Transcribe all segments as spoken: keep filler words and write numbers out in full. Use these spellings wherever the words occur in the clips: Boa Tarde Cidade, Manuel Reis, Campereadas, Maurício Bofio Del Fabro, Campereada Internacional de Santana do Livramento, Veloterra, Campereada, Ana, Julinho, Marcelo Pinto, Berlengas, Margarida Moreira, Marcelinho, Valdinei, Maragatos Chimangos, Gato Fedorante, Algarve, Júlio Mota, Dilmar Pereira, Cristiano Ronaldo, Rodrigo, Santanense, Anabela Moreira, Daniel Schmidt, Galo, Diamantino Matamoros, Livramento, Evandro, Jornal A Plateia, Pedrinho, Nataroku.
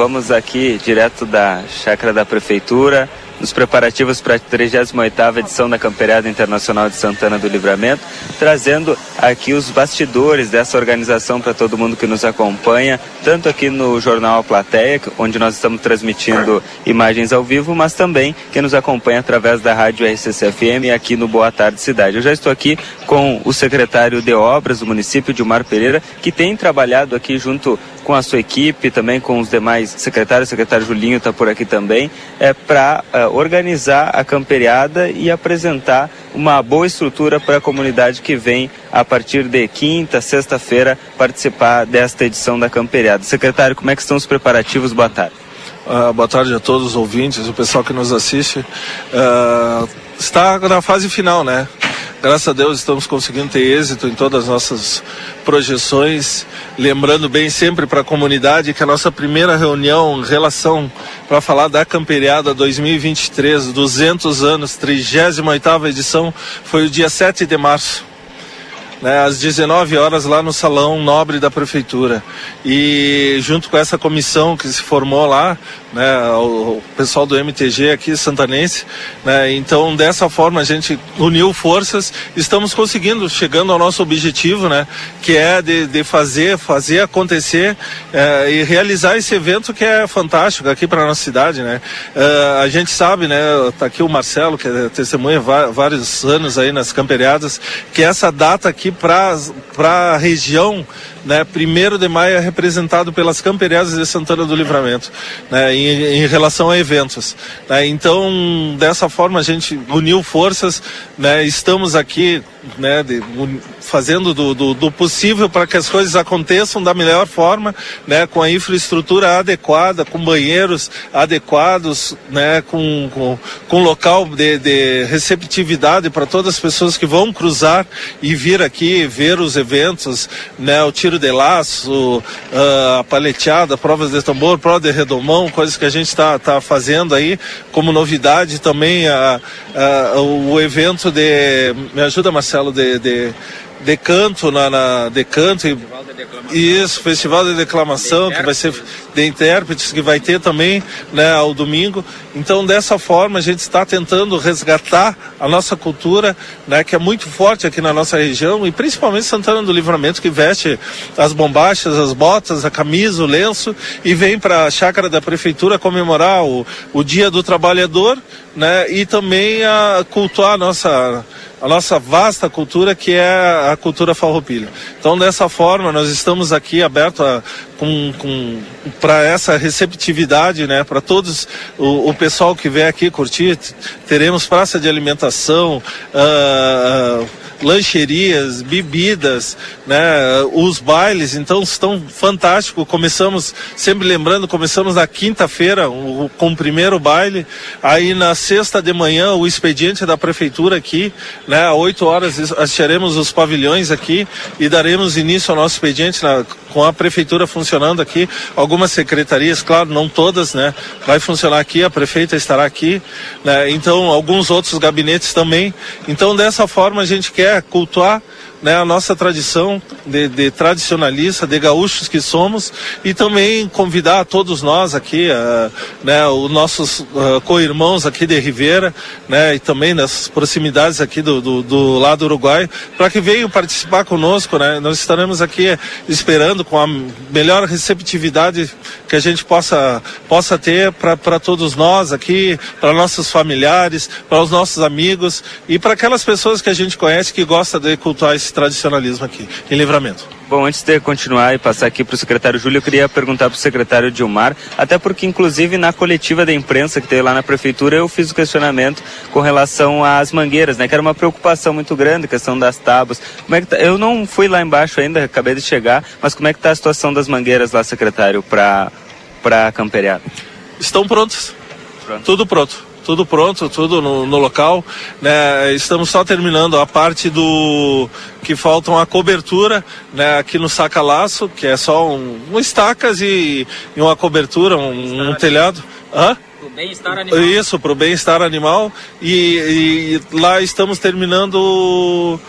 Vamos aqui direto da chácara da Prefeitura, nos preparativos para a trigésima oitava edição da Campereada Internacional de Santana do Livramento, trazendo aqui os bastidores dessa organização para todo mundo que nos acompanha, tanto aqui no Jornal A Plateia, onde nós estamos transmitindo imagens ao vivo, mas também quem nos acompanha através da rádio R C C F M aqui no Boa Tarde Cidade. Eu já estou aqui com o secretário de Obras do município, Dilmar Pereira, que tem trabalhado aqui junto com a sua equipe, também com os demais secretários. O secretário Julinho está por aqui também, é para uh, organizar a Campereada e apresentar uma boa estrutura para a comunidade que vem a partir de quinta, sexta-feira, participar desta edição da Campereada. Secretário, como é que estão os preparativos? Boa tarde. Uh, boa tarde a todos os ouvintes, o pessoal que nos assiste. Uh, está na fase final, né? Graças a Deus estamos conseguindo ter êxito em todas as nossas projeções, lembrando bem sempre para a comunidade que a nossa primeira reunião em relação para falar da Campereada dois mil e vinte e três, duzentos anos, trigésima oitava edição, foi o dia sete de março, né, às dezenove horas, lá no Salão Nobre da Prefeitura. E junto com essa comissão que se formou lá, né, o pessoal do M T G aqui, santanense, né, então dessa forma a gente uniu forças, estamos conseguindo, chegando ao nosso objetivo, né, que é de, de fazer, fazer acontecer eh, e realizar esse evento que é fantástico aqui para a nossa cidade, né. Uh, a gente sabe, né, tá aqui o Marcelo, que é testemunha vários anos aí nas Campereadas, que essa data aqui para a região, né, primeiro de maio, é representado pelas Campereadas de Santana do Livramento, né, em, em relação a eventos, né. Então, dessa forma, a gente uniu forças, né, estamos aqui, né, de, un, fazendo do, do, do possível para que as coisas aconteçam da melhor forma, né, com a infraestrutura adequada, com banheiros adequados, né, com, com, com local de, de receptividade para todas as pessoas que vão cruzar e vir aqui ver os eventos, né, o tiro de laço, a paleteada, provas de tambor, prova de redomão, coisas que a gente está tá fazendo aí como novidade também. A, a, o evento de, me ajuda, Marcelo, de, de, de canto, na, na, de canto e isso, festival de declamação, que vai ser de intérpretes, que vai ter também, né, ao domingo. Então, dessa forma, a gente está tentando resgatar a nossa cultura, né, que é muito forte aqui na nossa região, e principalmente Santana do Livramento, que veste as bombachas, as botas, a camisa, o lenço, e vem para a chácara da Prefeitura comemorar o, o Dia do Trabalhador, né, e também a cultuar a nossa... a nossa vasta cultura, que é a cultura farroupilha. Então, dessa forma, nós estamos aqui abertos com, com, para essa receptividade, né, para todos o, o pessoal que vem aqui curtir. Teremos praça de alimentação, uh, lancherias, bebidas, né, os bailes, então estão fantásticos. Começamos, sempre lembrando, começamos na quinta-feira com o primeiro baile, aí na sexta de manhã o expediente da prefeitura aqui, né, às oito horas acharemos os pavilhões aqui e daremos início ao nosso expediente na, com a prefeitura funcionando aqui, algumas secretarias, claro, não todas, né, vai funcionar aqui, a prefeita estará aqui, né, então alguns outros gabinetes também. Então, dessa forma, a gente quer cultuar, né, a nossa tradição de, de tradicionalista, de gaúchos que somos, e também convidar a todos nós aqui, uh, né, os nossos uh, co-irmãos aqui de Ribeira, né, e também nas proximidades aqui do, do, do lado uruguaio, para que venham participar conosco, né. Nós estaremos aqui esperando com a melhor receptividade que a gente possa, possa ter para todos nós aqui, para nossos familiares, para os nossos amigos e para aquelas pessoas que a gente conhece que gosta de cultuar esse tradicionalismo aqui em Livramento. Bom, antes de continuar e passar aqui para o secretário Júlio, eu queria perguntar para o secretário Dilmar, até porque inclusive na coletiva da imprensa que teve lá na prefeitura, eu fiz o questionamento com relação às mangueiras, né, que era uma preocupação muito grande, questão das tábuas. Como é que tá? Eu não fui lá embaixo ainda, acabei de chegar, mas como é que está a situação das mangueiras lá, secretário, para para Campereada? Estão prontos, pronto. Tudo pronto. Tudo pronto, tudo no, no local, né? Estamos só terminando a parte do que faltam a cobertura, né, aqui no saca-laço, que é só um, um estacas e, e uma cobertura, um, um telhado. Hã? Para o bem-estar animal. Isso, para o bem-estar animal. E, e lá estamos terminando o,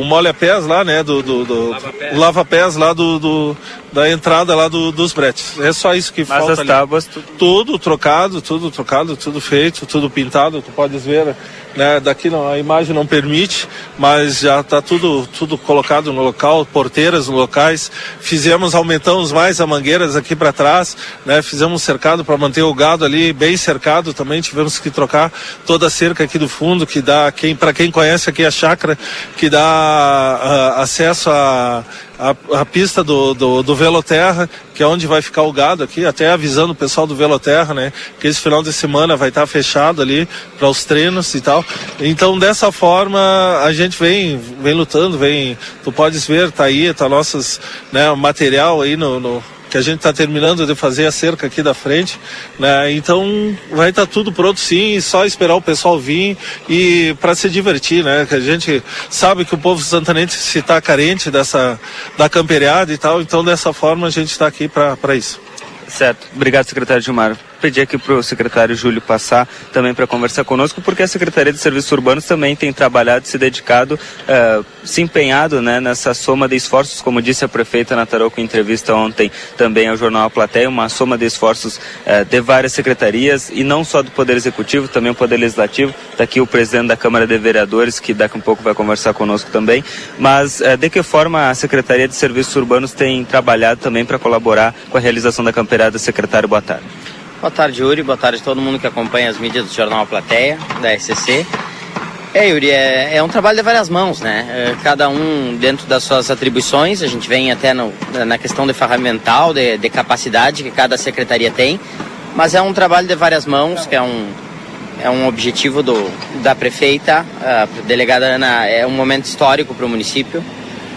o molha-pés lá, né? Do, do, do, lava-pés. O lava-pés lá do, do, da entrada lá do, dos bretes. É só isso que Mas falta. Mas as tábuas, tudo... tudo trocado, tudo trocado, tudo feito, tudo pintado, tu podes ver, né? Daqui não, a imagem não permite, mas já está tudo, tudo colocado no local, porteiras nos locais. Fizemos, aumentamos mais as mangueiras aqui para trás, né? Fizemos um cercado para manter o gado ali bem cercado também. Tivemos que trocar toda a cerca aqui do fundo, que dá, quem, para quem conhece aqui a chácara, que dá a, acesso a A, a pista do, do, do Veloterra, que é onde vai ficar o gado aqui, até avisando o pessoal do Veloterra, né? Que esse final de semana vai estar fechado ali para os treinos e tal. Então, dessa forma, a gente vem, vem lutando, vem. Tu podes ver, tá aí, tá nossas, né? O material aí no, no que a gente está terminando de fazer a cerca aqui da frente, né? Então vai estar tá tudo pronto sim, só esperar o pessoal vir e para se divertir, né? Que a gente sabe que o povo santanense se está carente dessa da campereada e tal, então dessa forma a gente está aqui para isso. Certo, obrigado secretário Dilmar. Pedi aqui para o secretário Júlio passar também para conversar conosco, porque a Secretaria de Serviços Urbanos também tem trabalhado, se dedicado, uh, se empenhado, né, nessa soma de esforços, como disse a prefeita Nataroku em entrevista ontem também ao Jornal A Plateia, uma soma de esforços uh, de várias secretarias, e não só do Poder Executivo, também o Poder Legislativo. Está aqui o presidente da Câmara de Vereadores, que daqui a um pouco vai conversar conosco também, mas uh, de que forma a Secretaria de Serviços Urbanos tem trabalhado também para colaborar com a realização da Campereada? Secretário, boa tarde. Boa tarde, Yuri. Boa tarde a todo mundo que acompanha as mídias do Jornal A Plateia, da R C C. É, Yuri, é, é um trabalho de várias mãos, né? É, cada um dentro das suas atribuições. A gente vem até no, na questão de ferramental, de, de capacidade que cada secretaria tem. Mas é um trabalho de várias mãos, que é um, é um objetivo do, da prefeita. A delegada Ana, é um momento histórico para o município,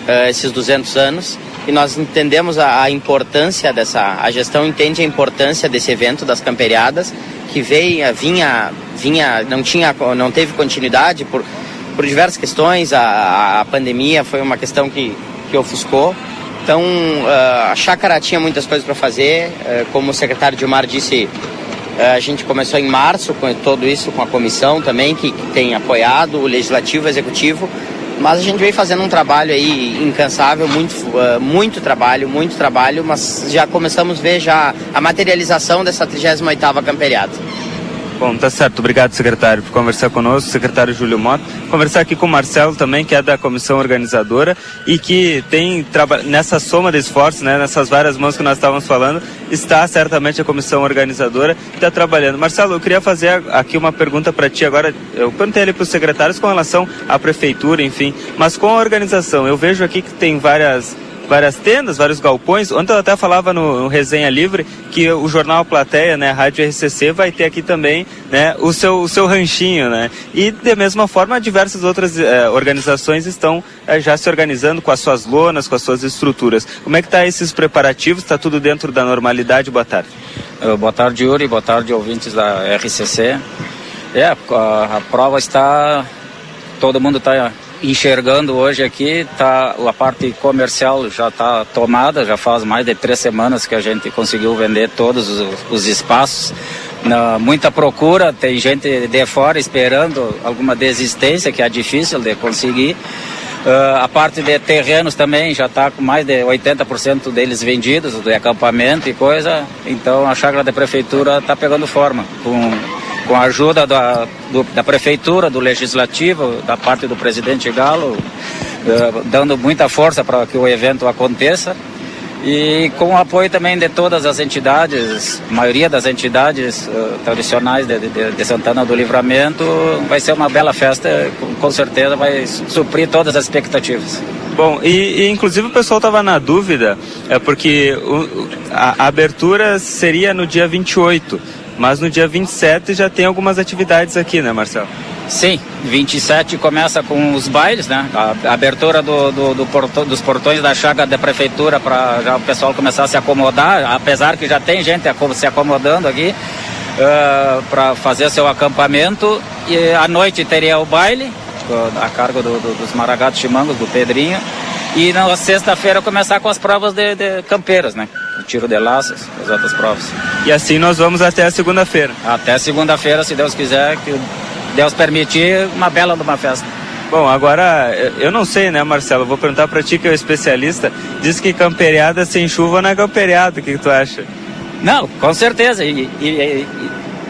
é, esses duzentos anos. E nós entendemos a, a importância dessa... A gestão entende a importância desse evento das Campereadas, que veio, vinha, vinha, não, tinha, não teve continuidade por, por diversas questões. A, a pandemia foi uma questão que, que ofuscou. Então, uh, a chácara tinha muitas coisas para fazer. Uh, como o secretário Dilmar disse, uh, a gente começou em março com tudo isso, com a comissão também, que, que tem apoiado o Legislativo e o Executivo. Mas a gente vem fazendo um trabalho aí incansável, muito, uh, muito trabalho, muito trabalho, mas já começamos a ver já a materialização dessa trigésima oitava Campereada. Bom, tá certo. Obrigado, secretário, por conversar conosco, secretário Júlio Mota. Conversar aqui com o Marcelo também, que é da comissão organizadora e que tem, traba- nessa soma de esforços, né, nessas várias mãos que nós estávamos falando, está certamente a comissão organizadora que está trabalhando. Marcelo, eu queria fazer aqui uma pergunta para ti agora. Eu perguntei ali para os secretários com relação à prefeitura, enfim, mas com a organização. Eu vejo aqui que tem várias... várias tendas, vários galpões. Ontem eu até falava no, no Resenha Livre que o Jornal A Plateia, né, a Rádio R C C, vai ter aqui também, né, o seu, o seu ranchinho, né, e da mesma forma diversas outras eh, organizações estão eh, já se organizando com as suas lonas, com as suas estruturas. Como é que tá esses preparativos? Está tudo dentro da normalidade? Boa tarde. Uh, boa tarde, Yuri, boa tarde, ouvintes da R C C. É, a, a prova está, todo mundo está enxergando hoje aqui, tá, a parte comercial já está tomada, já faz mais de três semanas que a gente conseguiu vender todos os, os espaços. Na, muita procura, tem gente de fora esperando alguma desistência, que é difícil de conseguir. Uh, a parte de terrenos também já está com mais de oitenta por cento deles vendidos, de acampamento e coisa. Então a chácara da prefeitura está pegando forma, com com a ajuda da, do, da prefeitura, do legislativo, da parte do presidente Galo, uh, dando muita força para que o evento aconteça, e com o apoio também de todas as entidades, a maioria das entidades uh, tradicionais de, de, de Santana do Livramento. Vai ser uma bela festa, com certeza vai suprir todas as expectativas. Bom, e, e inclusive o pessoal estava na dúvida, é porque o, a, a abertura seria no dia vinte e oito, mas no dia vinte e sete já tem algumas atividades aqui, né, Marcelo? Sim, vinte e sete começa com os bailes, né? A abertura do, do, do porto, dos portões da chácara da prefeitura para o pessoal começar a se acomodar, apesar que já tem gente se acomodando aqui uh, para fazer seu acampamento. E à noite teria o baile, a cargo do, do, dos Maragatos Chimangos, do Pedrinho. E na sexta-feira começar com as provas de, de campeiras, né? o tiro de laços, as outras provas. E assim nós vamos até segunda-feira. Até segunda-feira, se Deus quiser, que Deus permitir, uma bela de uma festa. Bom, agora, eu não sei, né, Marcelo? Eu vou perguntar pra ti, que é o especialista. Diz que Campereada sem chuva não é Campereada. O que, que tu acha? Não, com certeza. E, e, e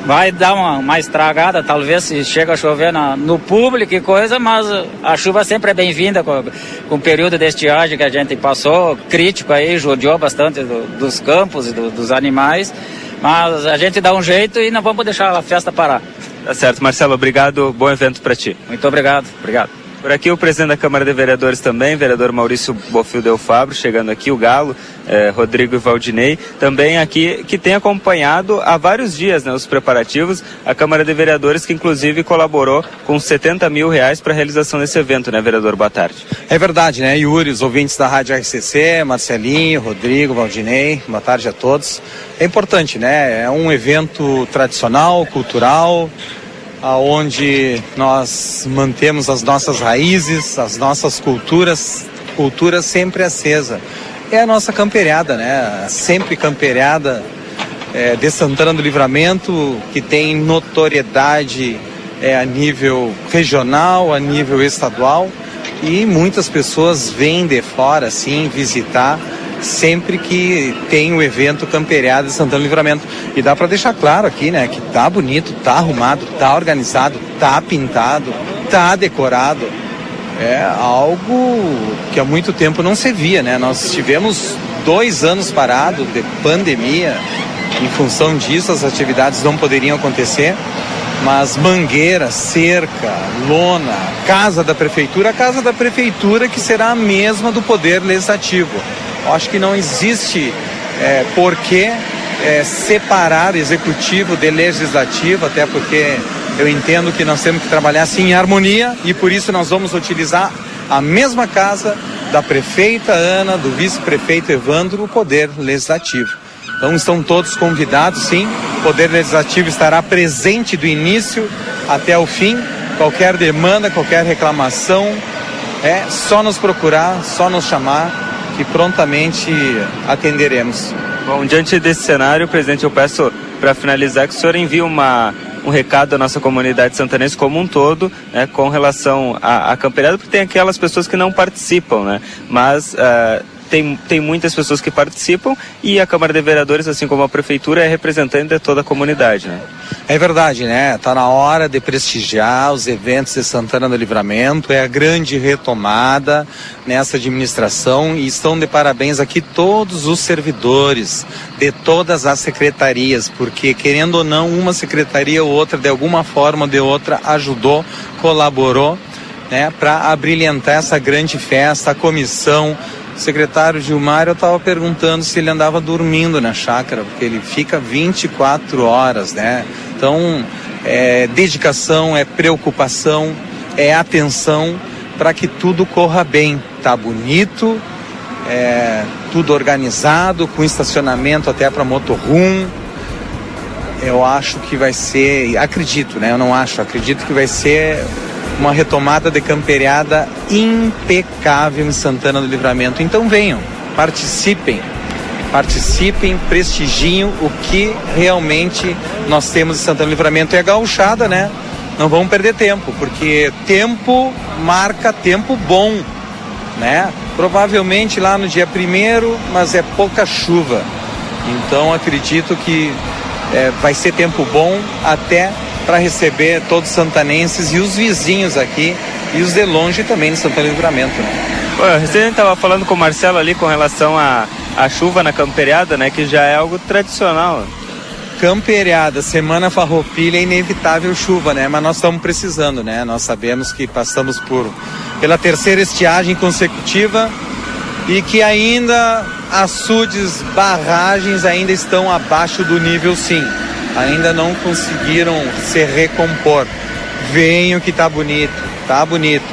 vai dar uma, uma estragada, talvez, se chega a chover na, no público e coisa, mas a chuva sempre é bem-vinda com, com o período de estiagem que a gente passou, crítico aí, judiou bastante do, dos campos e do, dos animais. Mas a gente dá um jeito e não vamos deixar a festa parar. Tá certo, Marcelo, obrigado, bom evento para ti. Muito obrigado, obrigado. Por aqui o presidente da Câmara de Vereadores também, vereador Maurício Bofio Del Fabro, chegando aqui, o Galo, eh, Rodrigo e Valdinei, também aqui, que tem acompanhado há vários dias, né, os preparativos, a Câmara de Vereadores, que inclusive colaborou com setenta mil reais para a realização desse evento, né, vereador? Boa tarde. É verdade, né, Yuri, os ouvintes da Rádio R C C, Marcelinho, Rodrigo, Valdinei, boa tarde a todos. É importante, né, é um evento tradicional, cultural, onde nós mantemos as nossas raízes, as nossas culturas, cultura sempre acesa. É a nossa Campereada, né? Sempre Campereada é, de Santana do Livramento, que tem notoriedade é, a nível regional, a nível estadual, e muitas pessoas vêm de fora, assim, visitar sempre que tem o evento Campereada de Santana do Livramento. E dá para deixar claro aqui, né, que tá bonito, tá arrumado, tá organizado, tá pintado, tá decorado. É algo que há muito tempo não se via, né? Nós tivemos dois anos parados de pandemia. Em função disso, as atividades não poderiam acontecer. Mas mangueira, cerca, lona, casa da prefeitura, a casa da prefeitura que será a mesma do Poder Legislativo. Acho que não existe é, por que é, separar executivo de legislativo, até porque eu entendo que nós temos que trabalhar assim em harmonia, e por isso nós vamos utilizar a mesma casa da prefeita Ana, do vice-prefeito Evandro, o Poder Legislativo. Então estão todos convidados, sim. O Poder Legislativo estará presente do início até o fim. Qualquer demanda, qualquer reclamação, é só nos procurar, só nos chamar, que prontamente atenderemos. Bom, diante desse cenário, presidente, eu peço para finalizar que o senhor envie uma, um recado à nossa comunidade santanense como um todo, né, com relação à Campereada, porque tem aquelas pessoas que não participam, né, mas uh, tem, tem muitas pessoas que participam, e a Câmara de Vereadores, assim como a Prefeitura, é representante de toda a comunidade, né? É verdade, né? Está na hora de prestigiar os eventos de Santana do Livramento, é a grande retomada nessa administração, e estão de parabéns aqui todos os servidores de todas as secretarias, porque querendo ou não, uma secretaria ou outra, de alguma forma ou de outra, ajudou, colaborou, né, para abrilhantar essa grande festa. A comissão, o secretário Dilmar, eu estava perguntando se ele andava dormindo na chácara, porque ele fica vinte e quatro horas, né? Então, é dedicação, é preocupação, é atenção para que tudo corra bem. Tá bonito, é, tudo organizado, com estacionamento até para motorhome. Eu acho que vai ser, acredito, né? Eu não acho, acredito que vai ser uma retomada de Campereada impecável em Santana do Livramento. Então venham, participem, participem, prestigiem o que realmente nós temos em Santana do Livramento. É gaúchada, né? Não vamos perder tempo, porque tempo marca tempo bom, né? Provavelmente lá no dia primeiro, mas é pouca chuva. Então acredito que é, vai ser tempo bom até para receber todos os santanenses e os vizinhos aqui, e os de longe também de Santana do Livramento, né? Olha, recentemente estava falando com o Marcelo ali com relação à a, a chuva na Campereada, né, que já é algo tradicional. Campereada, semana farroupilha, é inevitável chuva, né? Mas nós estamos precisando, né? Nós sabemos que passamos por, pela terceira estiagem consecutiva, e que ainda açudes, barragens ainda estão abaixo do nível, sim. Ainda não conseguiram se recompor. Venham que tá bonito, tá bonito.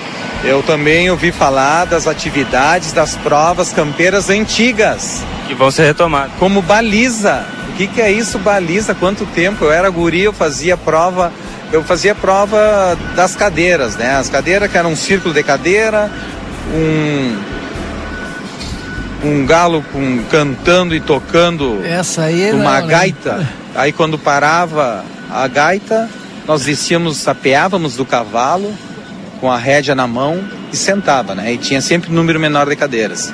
Eu também ouvi falar das atividades das provas campeiras antigas, que vão ser retomadas. Como baliza. O que, que é isso, baliza? Quanto tempo? Eu era guri, eu fazia prova, eu fazia prova das cadeiras, né? As cadeiras que eram um círculo de cadeira, um... um galo com, cantando e tocando essa aí uma não, gaita, né? Aí quando parava a gaita, nós descíamos, sapeávamos do cavalo com a rédea na mão e sentava, né? E tinha sempre um número menor de cadeiras.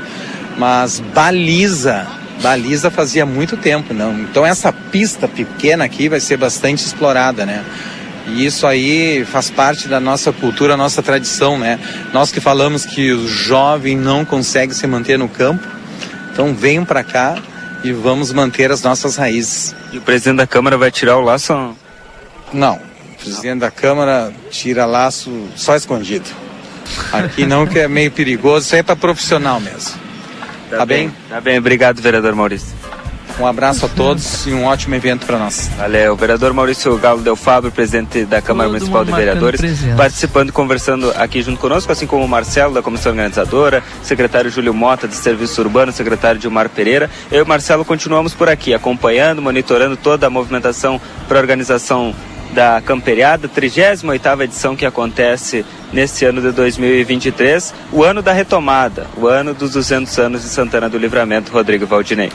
Mas baliza, baliza fazia muito tempo, não. Então essa pista pequena aqui vai ser bastante explorada, né? E isso aí faz parte da nossa cultura, nossa tradição, né? Nós que falamos que o jovem não consegue se manter no campo, então venham para cá e vamos manter as nossas raízes. E o presidente da Câmara vai tirar o laço? Não, o presidente da Câmara tira laço só escondido. Aqui não, que é meio perigoso, isso aí é para profissional mesmo. Tá, tá bem? bem? Tá bem, obrigado, vereador Maurício. Um abraço a todos e um ótimo evento para nós. Valeu, vereador Maurício Galo Del Fabro, presidente da Câmara Todo Municipal de Vereadores, presença. participando e conversando aqui junto conosco, assim como o Marcelo, da Comissão Organizadora, secretário Júlio Mota, de Serviços Urbanos, secretário Dilmar Pereira. Eu e o Marcelo continuamos por aqui, acompanhando, monitorando toda a movimentação para a organização da Campereada, trigésima oitava edição que acontece neste ano de dois mil e vinte e três, o ano da retomada, o ano dos duzentos anos de Santana do Livramento, Rodrigo Valdinei.